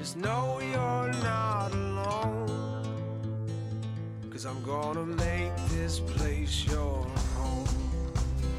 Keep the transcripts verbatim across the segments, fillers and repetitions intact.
Just know you're not alone, because I'm gonna make this place your home.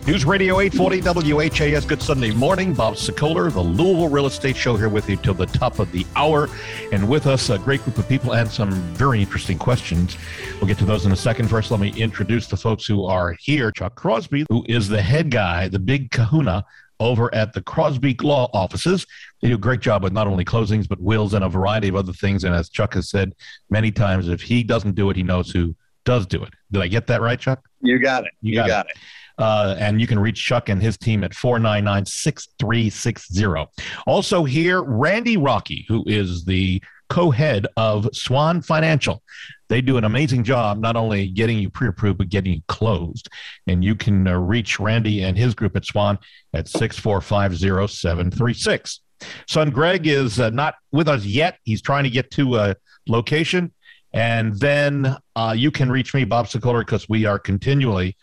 News Radio eight forty W H A S. Good Sunday morning. Bob Sokoler, the Louisville Real Estate Show, here with you till the top of the hour. And with us, a great group of people and some very interesting questions. We'll get to those in a second. First, let me introduce the folks who are here. Chuck Crosby, who is the head guy, the big kahuna, over at the Crosby Law Offices. They do a great job with not only closings, but wills and a variety of other things. And as Chuck has said many times, if he doesn't do it, he knows who does do it. Did I get that right, Chuck? You got it. You got, you got it. it. Uh, and you can reach Chuck and his team at four nine nine, six three six zero. Also here, Randy Rocky, who is the co-head of Swan Financial. They do an amazing job, not only getting you pre-approved, but getting you closed. And you can uh, reach Randy and his group at Swan at six four five zero seven three six. Son Greg is uh, not with us yet. He's trying to get to a location. And then uh, you can reach me, Bob Sokoler, because we are continually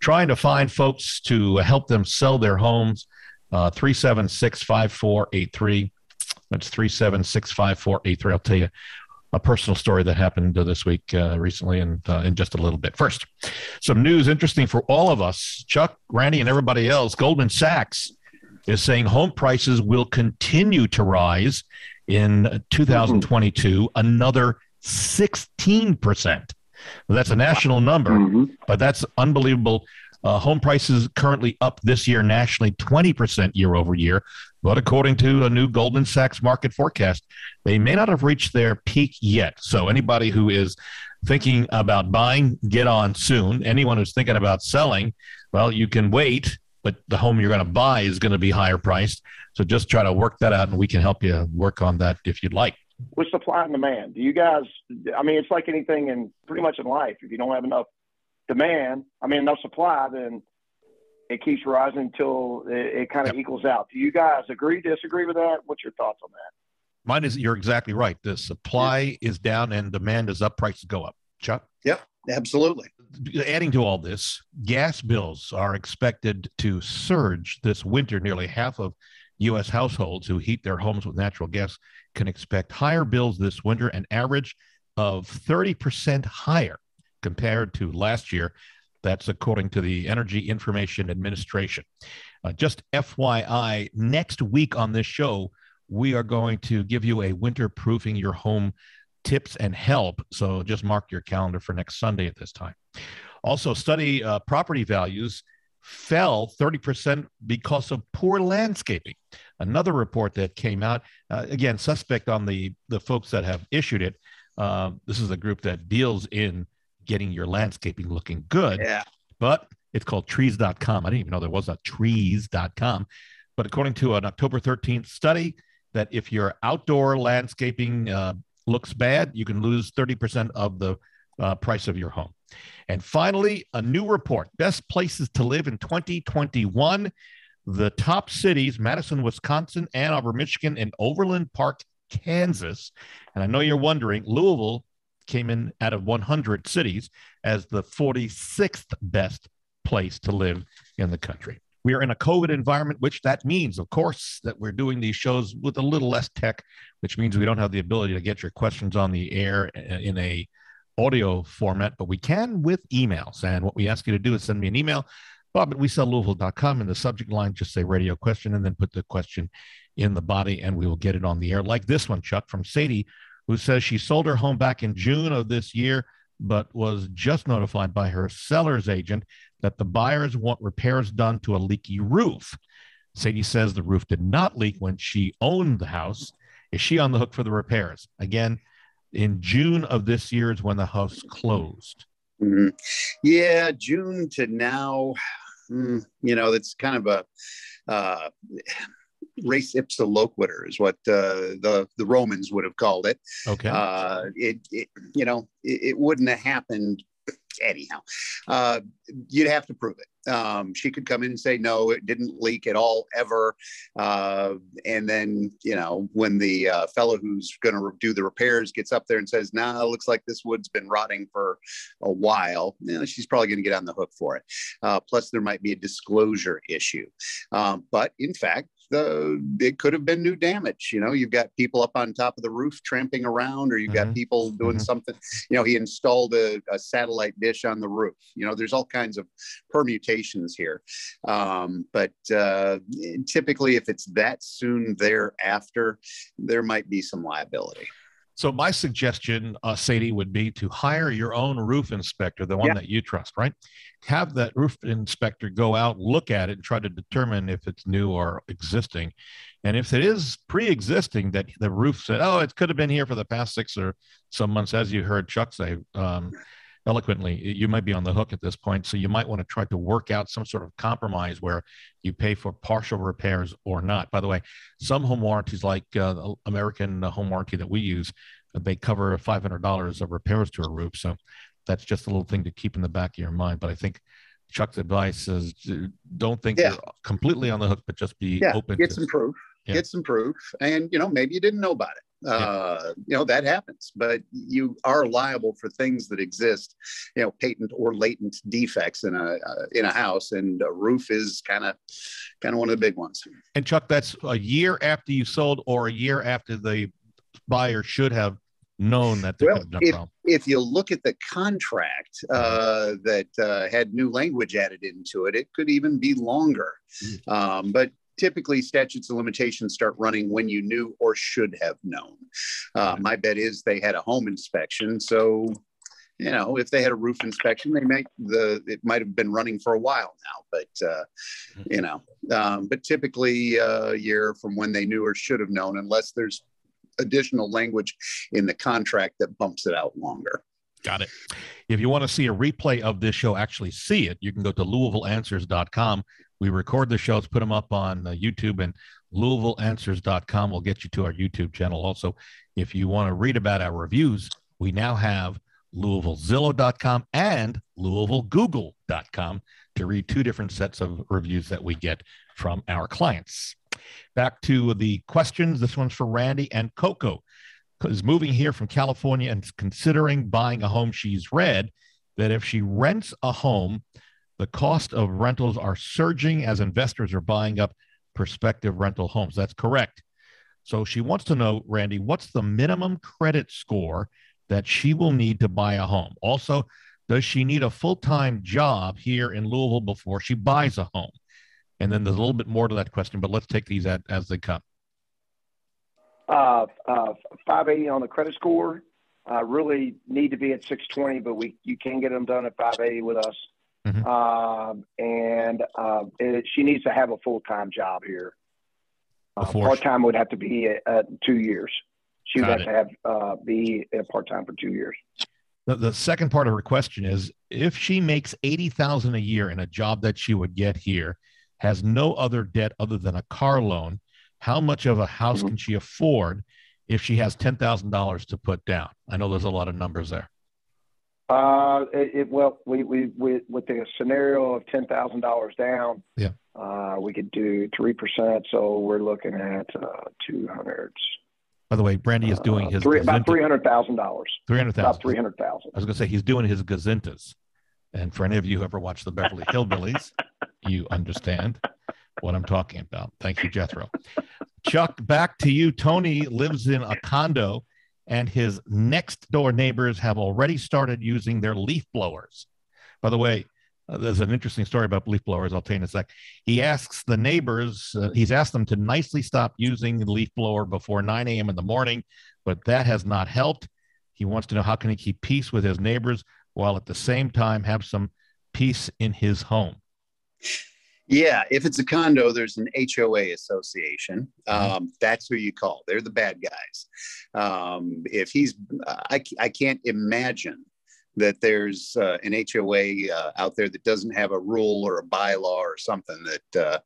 trying to find folks to help them sell their homes, uh, three seven six, five four eight three. That's three seven six, five four eight three. I'll tell you a personal story that happened uh, this week uh, recently and uh, in just a little bit. First, some news interesting for all of us, Chuck, Randy, and everybody else. Goldman Sachs is saying home prices will continue to rise in two thousand twenty-two, mm-hmm. another sixteen percent. Well, that's a national number, mm-hmm. but that's unbelievable. Uh, home prices currently up this year nationally twenty percent year over year. But according to a new Goldman Sachs market forecast, they may not have reached their peak yet. So anybody who is thinking about buying, get on soon. Anyone who's thinking about selling, well, you can wait, but the home you're going to buy is going to be higher priced. So just try to work that out, and we can help you work on that if you'd like. With supply and demand, do you guys, I mean, it's like anything in pretty much in life. If you don't have enough demand, I mean, enough supply, then it keeps rising until it, it kind of yep. equals out. Do you guys agree, disagree with that? What's your thoughts on that? Mine is you're exactly right. The supply yeah. is down and demand is up. Prices go up. Chuck? Yep, absolutely. Adding to all this, gas bills are expected to surge this winter. Nearly half of U S households who heat their homes with natural gas can expect higher bills this winter, an average of thirty percent higher compared to last year. That's according to the Energy Information Administration. Uh, just F Y I, next week on this show, we are going to give you a winter-proofing your home tips and help. So just mark your calendar for next Sunday at this time. Also, study uh, property values fell thirty percent because of poor landscaping. Another report that came out, uh, again, suspect on the, the folks that have issued it. Uh, this is a group that deals in getting your landscaping looking good, yeah. but it's called trees dot com. I didn't even know there was a trees dot com. But according to an October thirteenth study, that if your outdoor landscaping uh, looks bad, you can lose thirty percent of the uh, price of your home. And finally, a new report, Best Places to Live in twenty twenty-one. The top cities, Madison, Wisconsin, Ann Arbor, Michigan, and Overland Park, Kansas. And I know you're wondering, Louisville came in out of one hundred cities as the forty-sixth best place to live in the country. We are in a COVID environment, which that means, of course, that we're doing these shows with a little less tech, which means we don't have the ability to get your questions on the air in a audio format, but we can with emails. And what we ask you to do is send me an email, Bob at we sell Louisville dot com. In the subject line, just say radio question and then put the question in the body, and we will get it on the air. Like this one, Chuck, from Sadie, who says she sold her home back in June of this year, but was just notified by her seller's agent that the buyers want repairs done to a leaky roof. Sadie says the roof did not leak when she owned the house. Is she on the hook for the repairs? Again, in June of this year is when the house closed. Mm-hmm. Yeah, June to now, mm, you know, it's kind of a uh, res ipsa loquitur is what uh, the, the Romans would have called it. Okay. Uh, it, it, you know, it, it wouldn't have happened anyhow. Uh, you'd have to prove it. Um, she could come in and say, no, it didn't leak at all, ever. Uh, and then, you know, when the uh, fellow who's going to re- do the repairs gets up there and says, nah, it looks like this wood's been rotting for a while, you know, she's probably going to get on the hook for it. Uh, plus, there might be a disclosure issue. Um, but in fact, the, it could have been new damage. You know, you've got people up on top of the roof tramping around, or you've mm-hmm. got people doing mm-hmm. something. You know, he installed a, a satellite dish on the roof. You know, there's all kinds of permutations here. Um, but uh, typically, if it's that soon thereafter, there might be some liability. So my suggestion, uh, Sadie, would be to hire your own roof inspector, the one yeah. that you trust, right? Have that roof inspector go out, look at it, and try to determine if it's new or existing. And if it is pre-existing, that the roof said, oh, it could have been here for the past six or some months, as you heard Chuck say um, eloquently, you might be on the hook at this point. So you might want to try to work out some sort of compromise where you pay for partial repairs or not. By the way, some home warranties, like uh, American home warranty that we use, they cover five hundred dollars of repairs to a roof. So that's just a little thing to keep in the back of your mind. But I think Chuck's advice is, don't think yeah. you're completely on the hook, but just be yeah, open. Get to some proof. Yeah. Get some proof. And, you know, maybe you didn't know about it. Uh, you know, that happens, but you are liable for things that exist, you know, patent or latent defects in a, uh, in a house, and a roof is kind of, kind of one of the big ones. And Chuck, that's a year after you sold, or a year after the buyer should have known that there could have been a problem. If you look at the contract uh, that uh, had new language added into it, it could even be longer. Mm. Um, but typically, statutes of limitations start running when you knew or should have known. Uh, my bet is they had a home inspection. So, you know, if they had a roof inspection, they might the it might have been running for a while now. But, uh, you know, um, but typically a year from when they knew or should have known, unless there's additional language in the contract that bumps it out longer. Got it. If you want to see a replay of this show, actually see it, you can go to Louisville Answers dot com. We record the shows, put them up on uh, YouTube, and Louisville Answers dot com will get you to our YouTube channel. Also, if you want to read about our reviews, we now have Louisville Zillow dot com and Louisville Google dot com to read two different sets of reviews that we get from our clients. Back to the questions. This one's for Randy and Coco. Is moving here from California and considering buying a home. She's read that if she rents a home, the cost of rentals are surging as investors are buying up prospective rental homes. That's correct. So she wants to know, Randy, what's the minimum credit score that she will need to buy a home? Also, does she need a full-time job here in Louisville before she buys a home? And then there's a little bit more to that question, but let's take these at, as they come. Uh, uh, five eighty on the credit score. Uh, really need to be at six twenty, but we you can get them done at five eighty with us. Mm-hmm. Um, and uh, it, she needs to have a full time job here. Uh, part time would have to be uh, two years. She would have to have uh, be part time for two years. The, the second part of her question is, if she makes eighty thousand dollars a year in a job that she would get here, has no other debt other than a car loan, how much of a house can she afford if she has ten thousand dollars to put down? I know there's a lot of numbers there. Uh, it, it, well, we, we, we, with the scenario of ten thousand dollars down, yeah. uh, we could do three percent. So we're looking at uh, two hundred. By the way, Brandy is doing uh, his three, about three hundred thousand dollars. three hundred thousand dollars. About three hundred thousand dollars. I was going to say, he's doing his gazintas. And for any of you who ever watched the Beverly Hillbillies, you understand what I'm talking about. Thank you, Jethro. Chuck, back to you. Tony lives in a condo, and his next door neighbors have already started using their leaf blowers. By the way, uh, there's an interesting story about leaf blowers. I'll tell you in a sec. He asks the neighbors, uh, he's asked them to nicely stop using the leaf blower before nine a m in the morning, but that has not helped. He wants to know, how can he keep peace with his neighbors while at the same time have some peace in his home? Yeah, if it's a condo, there's an H O A association. Um, that's who you call. They're the bad guys. Um, if he's, I, I can't imagine that there's uh, an H O A uh, out there that doesn't have a rule or a bylaw or something that uh,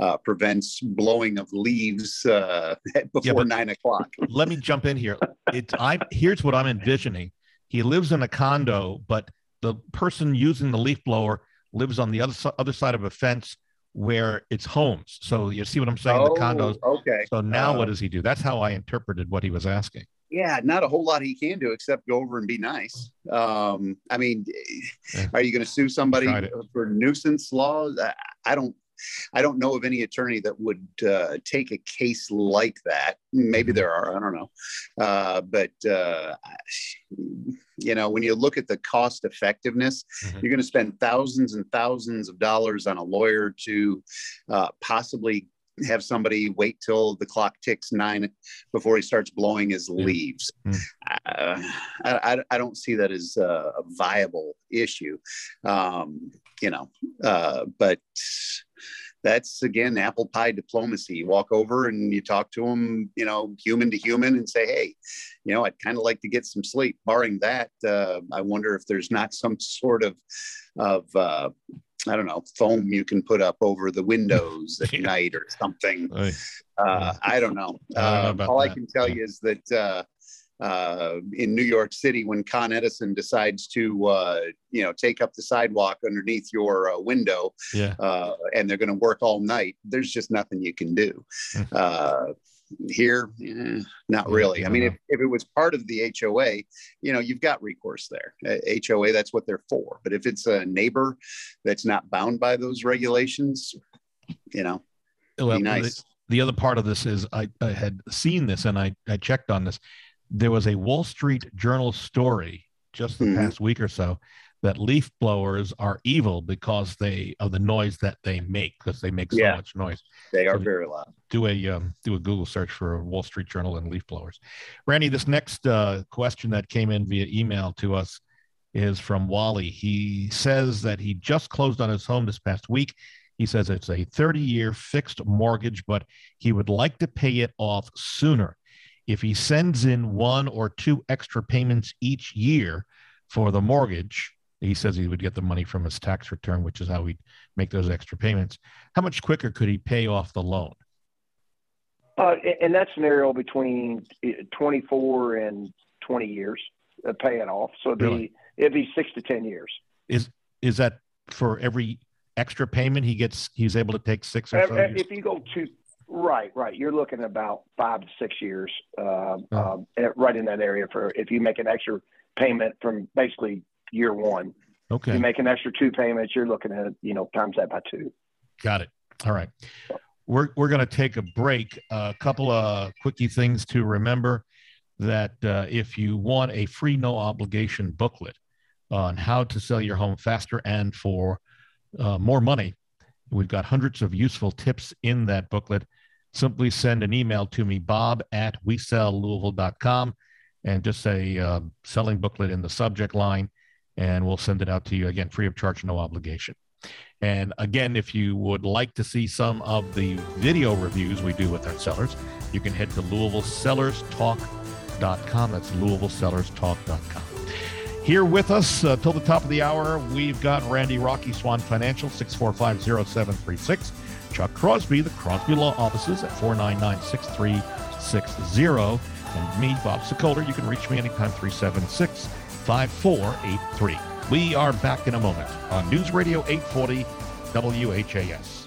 uh, prevents blowing of leaves uh, before yeah, nine o'clock. Let me jump in here. It's, I, here's what I'm envisioning. He lives in a condo, but the person using the leaf blower lives on the other other side of a fence where it's homes. So you see what I'm saying? Oh, the condos. Okay. So now uh, what does he do? That's how I interpreted what he was asking. Yeah, not a whole lot he can do except go over and be nice. Um, I mean, yeah. Are you going to sue somebody for nuisance laws? I, I don't I don't know of any attorney that would uh, take a case like that. Maybe there are, I don't know. Uh, but, uh, you know, when you look at the cost effectiveness, mm-hmm. you're going to spend thousands and thousands of dollars on a lawyer to uh, possibly have somebody wait till the clock ticks nine before he starts blowing his leaves. Mm-hmm. Uh, I, I don't see that as a viable issue, um, you know, uh, but that's, again, apple pie diplomacy. You walk over and you talk to them, you know, human to human and say, hey, you know, I'd kind of like to get some sleep. Barring that, uh, I wonder if there's not some sort of, of, uh, I don't know, foam you can put up over the windows at yeah. night or something. Uh, yeah. I don't know. Uh, I don't know all that. I can tell yeah. you is that uh, uh, in New York City, when Con Edison decides to, uh, you know, take up the sidewalk underneath your uh, window yeah. uh, and they're going to work all night, there's just nothing you can do. Uh, here, eh, not really. I mean, if, if it was part of the H O A, you know, you've got recourse there. Uh, H O A, that's what they're for. But if it's a neighbor that's not bound by those regulations, you know, well, be nice. The, the other part of this is I, I had seen this and I, I checked on this. There was a Wall Street Journal story just the mm-hmm. past week or so that leaf blowers are evil because they of the noise that they make, because they make so yeah, much noise. They are so very loud. Do a um, do a Google search for Wall Street Journal and leaf blowers. Randy, this next uh, question that came in via email to us is from Wally. He says that he just closed on his home this past week. He says it's a thirty-year fixed mortgage, but he would like to pay it off sooner. If he sends in one or two extra payments each year for the mortgage, he says he would get the money from his tax return, which is how we'd make those extra payments. How much quicker could he pay off the loan? Uh, in that scenario, between twenty-four and twenty years, uh, pay it off. So it'd be, really? it'd be six to ten years. Is is that for every extra payment he gets? He's able to take six or if, so. Years? If you go to right, right, you're looking at about five to six years, uh, oh. um, right in that area for if you make an extra payment from basically year one. Okay. You make an extra two payments, you're looking at, you know, times that by two. Got it. All right. We're, we're going to take a break. A uh, couple of quickie things to remember that uh, if you want a free, no obligation booklet on how to sell your home faster and for uh, more money, we've got hundreds of useful tips in that booklet. Simply send an email to me, Bob at we sell Louisville dot com, and just say uh, selling booklet in the subject line. And we'll send it out to you, again, free of charge, no obligation. And again, if you would like to see some of the video reviews we do with our sellers, you can head to Louisville Sellers Talk dot com. That's Louisville Sellers Talk dot com. Here with us uh, till the top of the hour, we've got Randy Rocky, Swan Financial, six four five, zero seven three six. Chuck Crosby, the Crosby Law Offices at four nine nine, six three six zero. And me, Bob Sokoler. You can reach me anytime, three seven six, five four eight three. We are back in a moment on News Radio eight forty W H A S.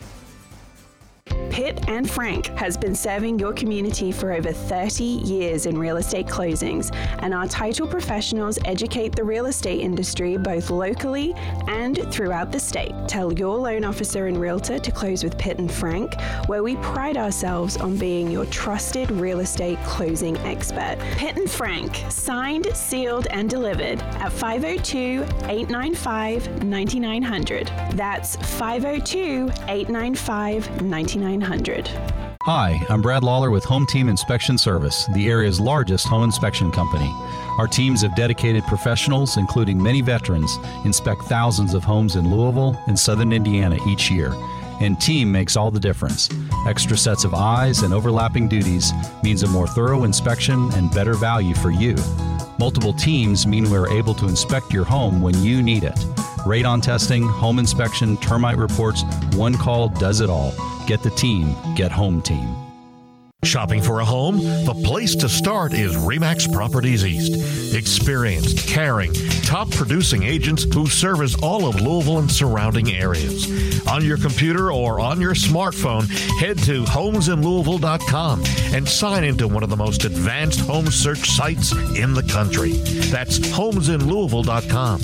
Pitt and Frank has been serving your community for over thirty years in real estate closings, and our title professionals educate the real estate industry both locally and throughout the state. Tell your loan officer and realtor to close with Pitt and Frank, where we pride ourselves on being your trusted real estate closing expert. Pitt and Frank, signed, sealed, and delivered at five oh two, eight nine five, nine nine zero zero. That's five oh two, eight nine five, nine nine zero zero. Hi, I'm Brad Lawler with Home Team Inspection Service, the area's largest home inspection company. Our teams of dedicated professionals, including many veterans, inspect thousands of homes in Louisville and southern Indiana each year. And team makes all the difference. Extra sets of eyes and overlapping duties means a more thorough inspection and better value for you. Multiple teams mean we're able to inspect your home when you need it. Radon testing, home inspection, termite reports, one call does it all. Get the team, get Home Team. Shopping for a home? The place to start is RE/MAX Properties East. Experienced, caring, top-producing agents who service all of Louisville and surrounding areas. On your computer or on your smartphone, head to homes in Louisville dot com and sign into one of the most advanced home search sites in the country. That's homes in Louisville dot com.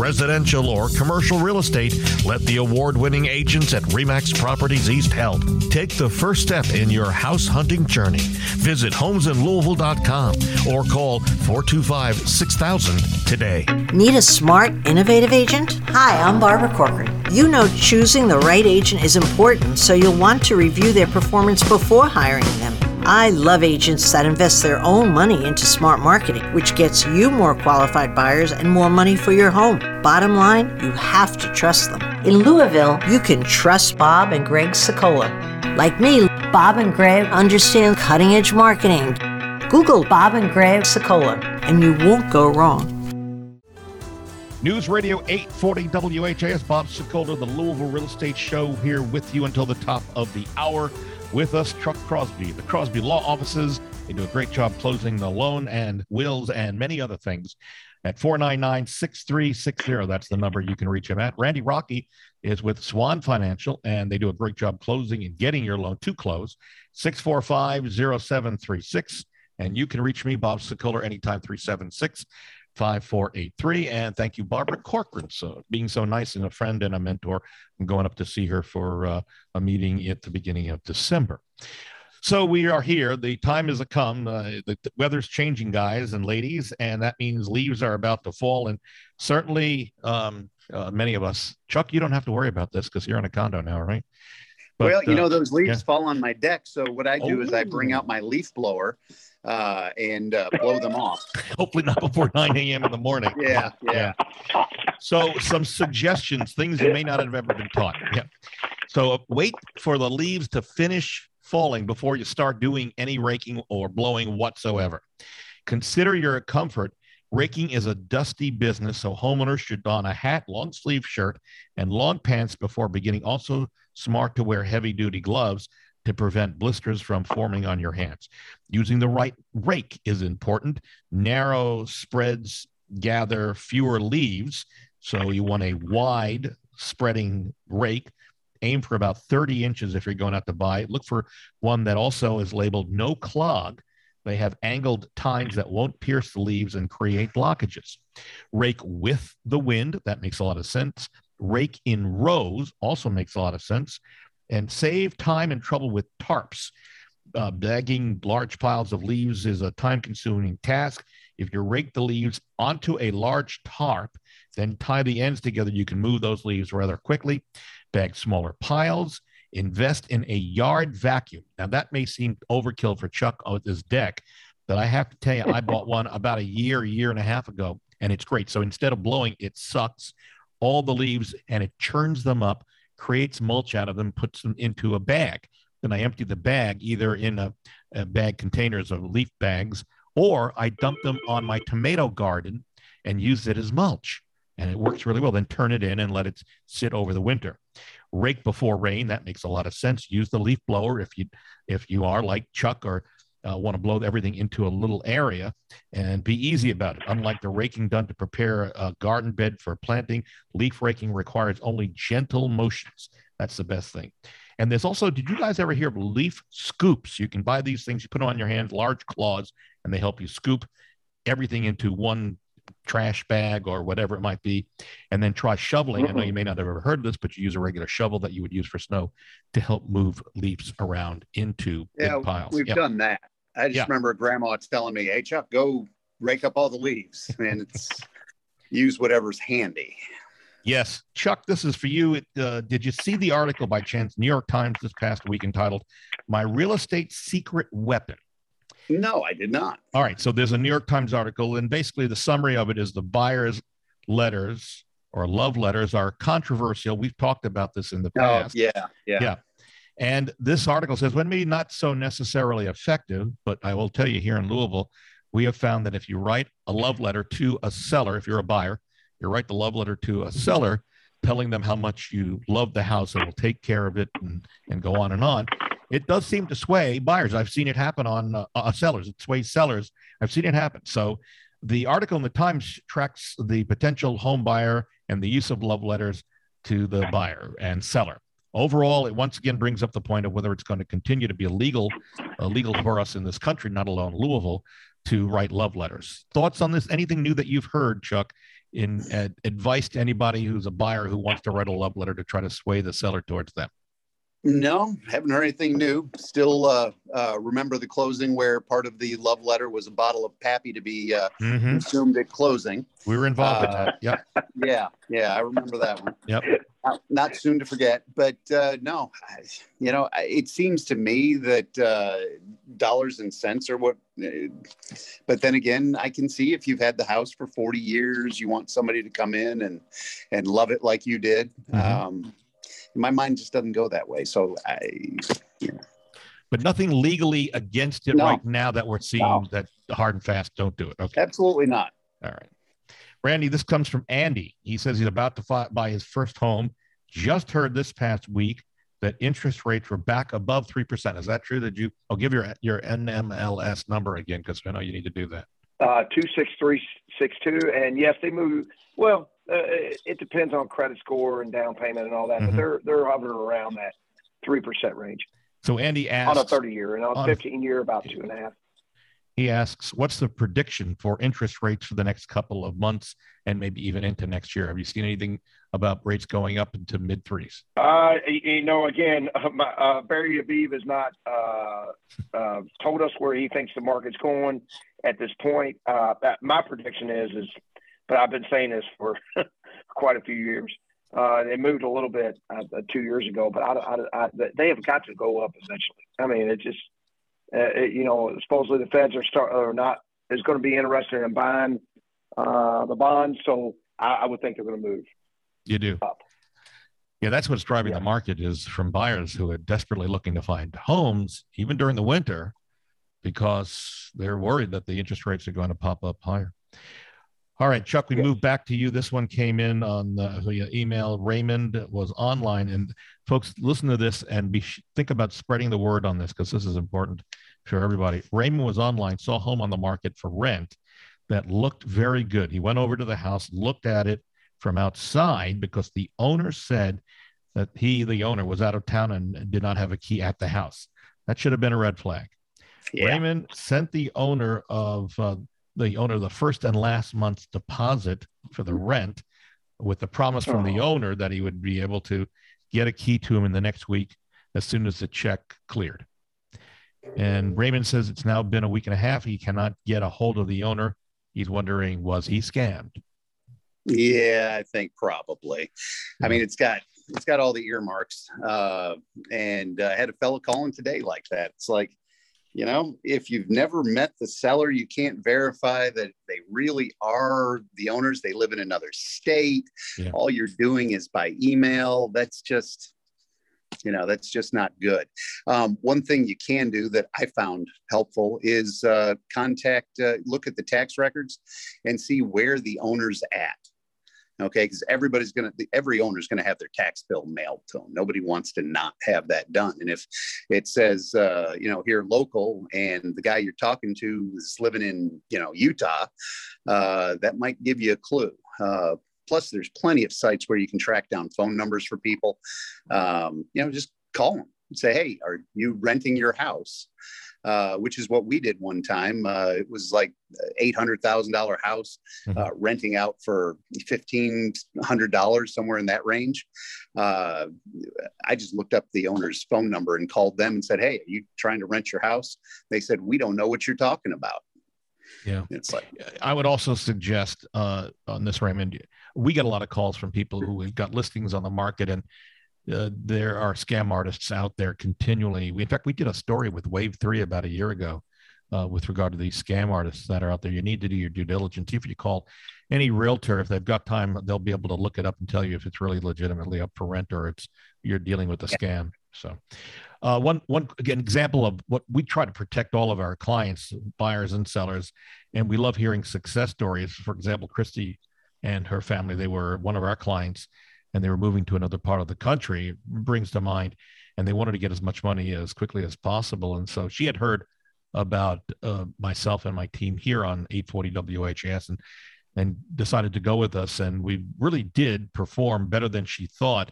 residential, or commercial real estate, let the award-winning agents at RE/MAX Properties East help. Take the first step in your house hunting journey. Visit homes in louisville dot com or call four two five, six thousand today. Need a smart, innovative agent? Hi, I'm Barbara Corcoran. You know choosing the right agent is important, so you'll want to review their performance before hiring them. I love agents that invest their own money into smart marketing, which gets you more qualified buyers and more money for your home. Bottom line, you have to trust them. In Louisville, you can trust Bob and Greg Sokoler. Like me, Bob and Greg understand cutting-edge marketing. Google Bob and Greg Sokoler, and you won't go wrong. News Radio eight forty W H A S, Bob Sokoler, the Louisville Real Estate Show, here with you until the top of the hour. With us, Chuck Crosby, the Crosby Law Offices. They do a great job closing the loan and wills and many other things at four nine nine, six three six zero. That's the number you can reach him at. Randy Rocky is with Swan Financial, and they do a great job closing and getting your loan to close, six four five, zero seven three six. And you can reach me, Bob Sokoler, anytime, three seven six, five four eight three. And thank you, Barbara Corcoran, so being so nice and a friend and a mentor. I'm going up to see her for uh, a meeting at the beginning of December. So we are here. The time has come. Uh, the, the weather's changing, guys and ladies, and that means leaves are about to fall. And certainly um, uh, many of us, Chuck, you don't have to worry about this because you're in a condo now, right? But, well, you uh, know, those leaves yeah. fall on my deck. So what I do oh. is I bring out my leaf blower uh, and uh, blow them off. Hopefully not before nine a.m. in the morning. Yeah, yeah, yeah. So some suggestions, things you may not have ever been taught. Yeah. So wait for the leaves to finish falling before you start doing any raking or blowing whatsoever. Consider your comfort. Raking is a dusty business, so homeowners should don a hat, long sleeve shirt, and long pants before beginning. Also smart to wear heavy-duty gloves to prevent blisters from forming on your hands. Using the right rake is important. Narrow spreads gather fewer leaves, so you want a wide spreading rake. Aim for about thirty inches if you're going out to buy. Look for one that also is labeled no clog. They have angled tines that won't pierce the leaves and create blockages. Rake with the wind. That makes a lot of sense. Rake in rows also makes a lot of sense. And save time and trouble with tarps. Uh, bagging large piles of leaves is a time-consuming task. If you rake the leaves onto a large tarp, then tie the ends together, you can move those leaves rather quickly. Bag smaller piles. Invest in a yard vacuum. Now, that may seem overkill for Chuck on his deck, but I have to tell you, I bought one about a year, year and a half ago, and it's great. So instead of blowing, it sucks all the leaves, and it churns them up, creates mulch out of them, puts them into a bag. Then I empty the bag either in a, a bag containers of leaf bags, or I dump them on my tomato garden and use it as mulch. And it works really well. Then turn it in and let it sit over the winter. Rake before rain. That makes a lot of sense. Use the leaf blower if you if you are like Chuck or uh, want to blow everything into a little area, and be easy about it. Unlike the raking done to prepare a garden bed for planting, leaf raking requires only gentle motions. That's the best thing. And there's also, did you guys ever hear of leaf scoops? You can buy these things. You put them on your hands, large claws, and they help you scoop everything into one trash bag or whatever it might be, and then try shoveling. I know you may not have ever heard of this, but you use a regular shovel that you would use for snow to help move leaves around into yeah, piles. We've yep. done that. I just yeah. remember grandma telling me, hey, Chuck, go rake up all the leaves, and it's use whatever's handy. Yes. Chuck, this is for you. It, uh, did you see the article by chance, New York Times this past week, entitled My Real Estate Secret Weapon? No, I did not. All right. So there's a New York Times article, and basically the summary of it is the buyer's letters or love letters are controversial. We've talked about this in the past. Oh, yeah, yeah. Yeah. And this article says, when maybe not so necessarily effective, but I will tell you here in Louisville, we have found that if you write a love letter to a seller, if you're a buyer, you write the love letter to a seller telling them how much you love the house and will take care of it and, and go on and on. It does seem to sway buyers. I've seen it happen on uh, uh, sellers. It sways sellers. I've seen it happen. So the article in the Times tracks the potential home buyer and the use of love letters to the buyer and seller. Overall, it once again brings up the point of whether it's going to continue to be illegal, illegal for us in this country, not alone Louisville, to write love letters. Thoughts on this? Anything new that you've heard, Chuck, in uh, advice to anybody who's a buyer who wants to write a love letter to try to sway the seller towards them? No, haven't heard anything new. Still uh, uh, remember the closing where part of the love letter was a bottle of Pappy to be uh, mm-hmm. consumed at closing. We were involved uh, in that. Yep. Yeah, yeah, I remember that one. Yep. Not, not soon to forget, but uh, no, I, you know, I, it seems to me that uh, dollars and cents are what, uh, but then again, I can see if you've had the house for forty years, you want somebody to come in and, and love it like you did. Mm-hmm. Um My mind just doesn't go that way. So I, you know. But nothing legally against it no. right now that we're seeing no. that hard and fast don't do it. Okay. Absolutely not. All right. Randy, this comes from Andy. He says he's about to buy his first home. Just heard this past week that interest rates were back above three percent. Is that true? That you, I'll give your, your N M L S number again, because I know you need to do that. Uh, two six three six two. And yes, they move. Well, Uh, it, it depends on credit score and down payment and all that, mm-hmm. but they're they're hovering around that three percent range. So Andy asks on a thirty year and on, on a fifteen year about two and a half. He asks, "What's the prediction for interest rates for the next couple of months and maybe even into next year? Have you seen anything about rates going up into mid threes?" Uh, you know, again, uh, my, uh, Barry Aviv has not uh, uh, told us where he thinks the market's going at this point. Uh, my prediction is is. But I've been saying this for quite a few years. Uh, they moved a little bit uh, two years ago, but I, I, I, they have got to go up eventually. I mean, it just, uh, it, you know, supposedly the feds are start or not is going to be interested in buying uh, the bonds, so I, I would think they're going to move. You do. Up. Yeah, that's what's driving yeah. the market is from buyers who are desperately looking to find homes, even during the winter, because they're worried that the interest rates are going to pop up higher. All right, Chuck, we yes. move back to you. This one came in on uh, via email. Raymond was online. And folks, listen to this and be think about spreading the word on this because this is important for everybody. Raymond was online, saw a home on the market for rent that looked very good. He went over to the house, looked at it from outside because the owner said that he, the owner, was out of town and did not have a key at the house. That should have been a red flag. Yeah. Raymond sent the owner of... Uh, the owner the first and last month's deposit for the rent with the promise from the owner that he would be able to get a key to him in the next week as soon as the check cleared. And Raymond says it's now been a week and a half. He cannot get a hold of the owner. He's wondering, was he scammed? Yeah, I think probably. I mean, it's got, it's got all the earmarks. Uh, and I uh, had a fellow calling today like that. It's like, you know, if you've never met the seller, you can't verify that they really are the owners. They live in another state. Yeah. All you're doing is by email. That's just, you know, that's just not good. Um, one thing you can do that I found helpful is uh, contact, uh, look at the tax records and see where the owner's at. Okay, because everybody's going to, every owner's going to have their tax bill mailed to them. Nobody wants to not have that done. And if it says, uh, you know, here local, and the guy you're talking to is living in, you know, Utah, uh, that might give you a clue. Uh, plus, there's plenty of sites where you can track down phone numbers for people. Um, you know, just call them and say, hey, are you renting your house? Uh, which is what we did one time. Uh, it was like eight hundred thousand dollar house mm-hmm. uh, renting out for fifteen hundred dollars, somewhere in that range. Uh, I just looked up the owner's phone number and called them and said, hey, are you trying to rent your house? They said, we don't know what you're talking about. Yeah. It's like, I would also suggest uh, on this, Raymond, we get a lot of calls from people who have got listings on the market and Uh, there are scam artists out there continually. We, in fact, we did a story with Wave three about a year ago uh, with regard to these scam artists that are out there. You need to do your due diligence. If you call any realtor, if they've got time, they'll be able to look it up and tell you if it's really legitimately up for rent or it's you're dealing with a scam. So uh, one, one again, example of what we try to protect all of our clients, buyers and sellers, and we love hearing success stories. For example, Christy and her family, they were one of our clients, and they were moving to another part of the country, brings to mind, and they wanted to get as much money as quickly as possible. And so she had heard about uh, myself and my team here on eight forty W H A S and, and decided to go with us. And we really did perform better than she thought.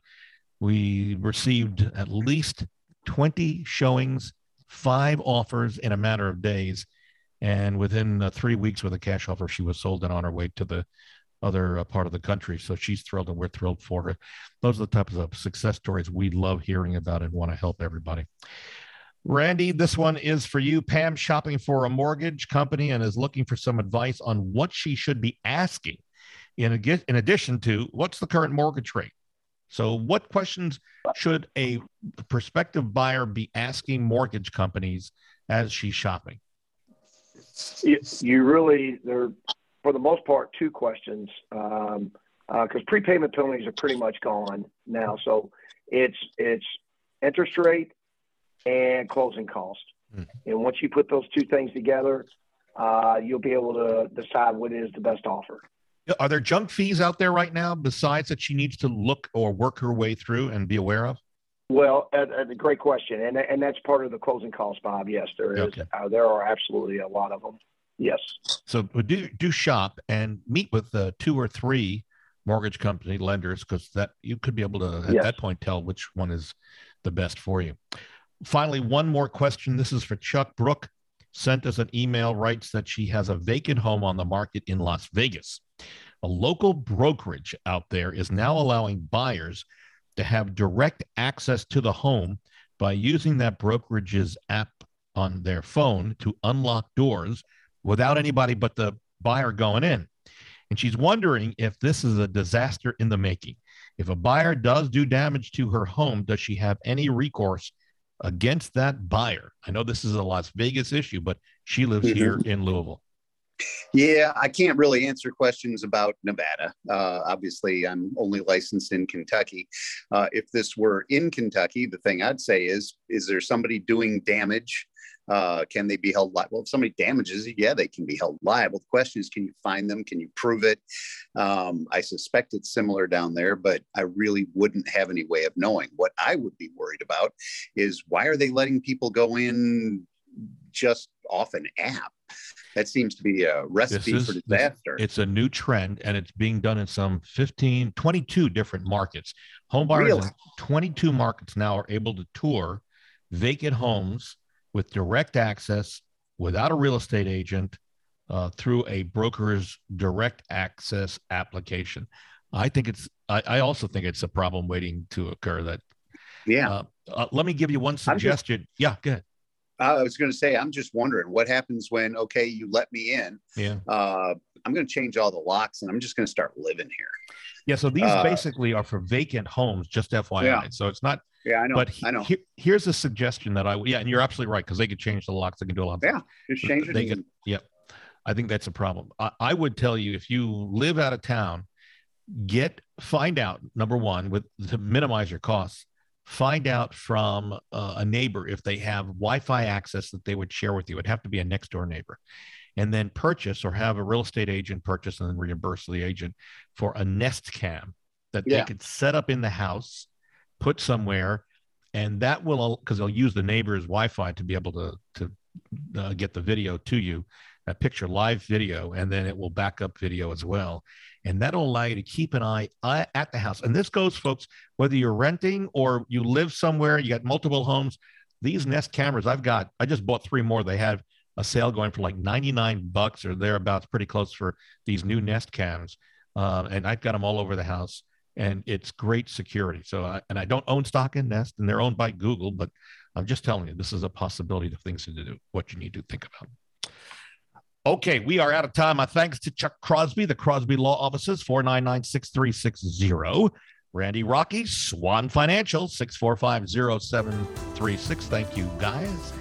We received at least twenty showings, five offers in a matter of days. And within uh, three weeks with a cash offer, she was sold and on her way to the other uh, part of the country. So she's thrilled and we're thrilled for her. Those are the types of success stories we love hearing about and want to help everybody. Randy, this one is for you. Pam shopping for a mortgage company and is looking for some advice on what she should be asking in, a, in addition to what's the current mortgage rate. So what questions should a prospective buyer be asking mortgage companies as she's shopping? You, you really, they're for the most part, two questions, because um, uh, prepayment penalties are pretty much gone now. So it's it's interest rate and closing cost. Mm-hmm. And once you put those two things together, uh, you'll be able to decide what is the best offer. Are there junk fees out there right now besides that she needs to look or work her way through and be aware of? Well, a uh, uh, great question. And and that's part of the closing cost, Bob. Yes, there is. Okay. Uh, there are absolutely a lot of them. Yes. So do do shop and meet with uh, two or three mortgage company lenders, because that you could be able to at yes. that point tell which one is the best for you. Finally, one more question. This is for Chuck. Brooke sent us an email, writes that she has a vacant home on the market in Las Vegas. A local brokerage out there is now allowing buyers to have direct access to the home by using that brokerage's app on their phone to unlock doors without anybody but the buyer going in. And she's wondering if this is a disaster in the making. If a buyer does do damage to her home, does she have any recourse against that buyer? I know this is a Las Vegas issue, but she lives mm-hmm. here in Louisville. Yeah, I can't really answer questions about Nevada. Uh, obviously, I'm only licensed in Kentucky. Uh, if this were in Kentucky, the thing I'd say is, is there somebody doing damage? Uh, can they be held liable? Well, if somebody damages it, yeah, they can be held liable. The question is, can you find them? Can you prove it? Um, I suspect it's similar down there, but I really wouldn't have any way of knowing. What I would be worried about is why are they letting people go in just off an app? That seems to be a recipe is, for disaster. This, it's a new trend, and it's being done in some fifteen, twenty-two different markets. Home buyers really? in twenty-two markets now are able to tour vacant homes with direct access without a real estate agent uh, through a broker's direct access application. I think it's, I, I also think it's a problem waiting to occur that. Yeah. Uh, uh, let me give you one suggestion. Just, yeah, go ahead. I was going to say, I'm just wondering what happens when, okay, you let me in. Yeah. Uh, I'm going to change all the locks and I'm just going to start living here. Yeah. So these uh, basically are for vacant homes, just F Y I. Yeah. So it's not, yeah, I know. But he, I know. He, here's a suggestion that I, yeah, and you're absolutely right, because they could change the locks. They can do a lot of yeah, things. Just change it. They can, yeah. I think that's a problem. I, I would tell you, if you live out of town, get, find out, number one, with to minimize your costs, find out from uh, a neighbor if they have Wi-Fi access that they would share with you. It'd have to be a next door neighbor. And then purchase, or have a real estate agent purchase and then reimburse the agent for a Nest Cam that yeah. they could set up in the house, put somewhere, and that will, because they'll use the neighbor's Wi-Fi to be able to, to uh, get the video to you, a picture live video, and then it will back up video as well. And that'll allow you to keep an eye at the house. And this goes, folks, whether you're renting or you live somewhere, you got multiple homes, these Nest cameras I've got, I just bought three more. They have a sale going for like ninety-nine bucks or thereabouts, pretty close, for these new Nest Cams. Uh, and I've got them all over the house, and it's great security. So, I, and I don't own stock in Nest, and they're owned by Google, but I'm just telling you, this is a possibility of things to do, what you need to think about. Okay, we are out of time. My thanks to Chuck Crosby, the Crosby Law Offices, four nine nine, six three six zero. Randy Rocky, Swan Financial, six four five, zero seven three six. Thank you, guys.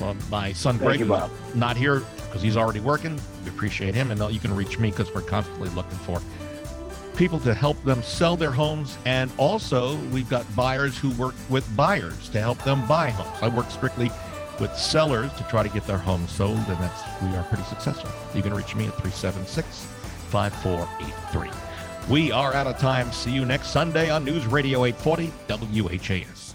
Well, my son Greg is not here because he's already working. We appreciate him. And you can reach me because we're constantly looking for people to help them sell their homes. And also, we've got buyers who work with buyers to help them buy homes. I work strictly with sellers to try to get their homes sold, and that's, we are pretty successful. You can reach me at three seven six, five four eight three. We are out of time. See you next Sunday on News Radio eight forty W H A S.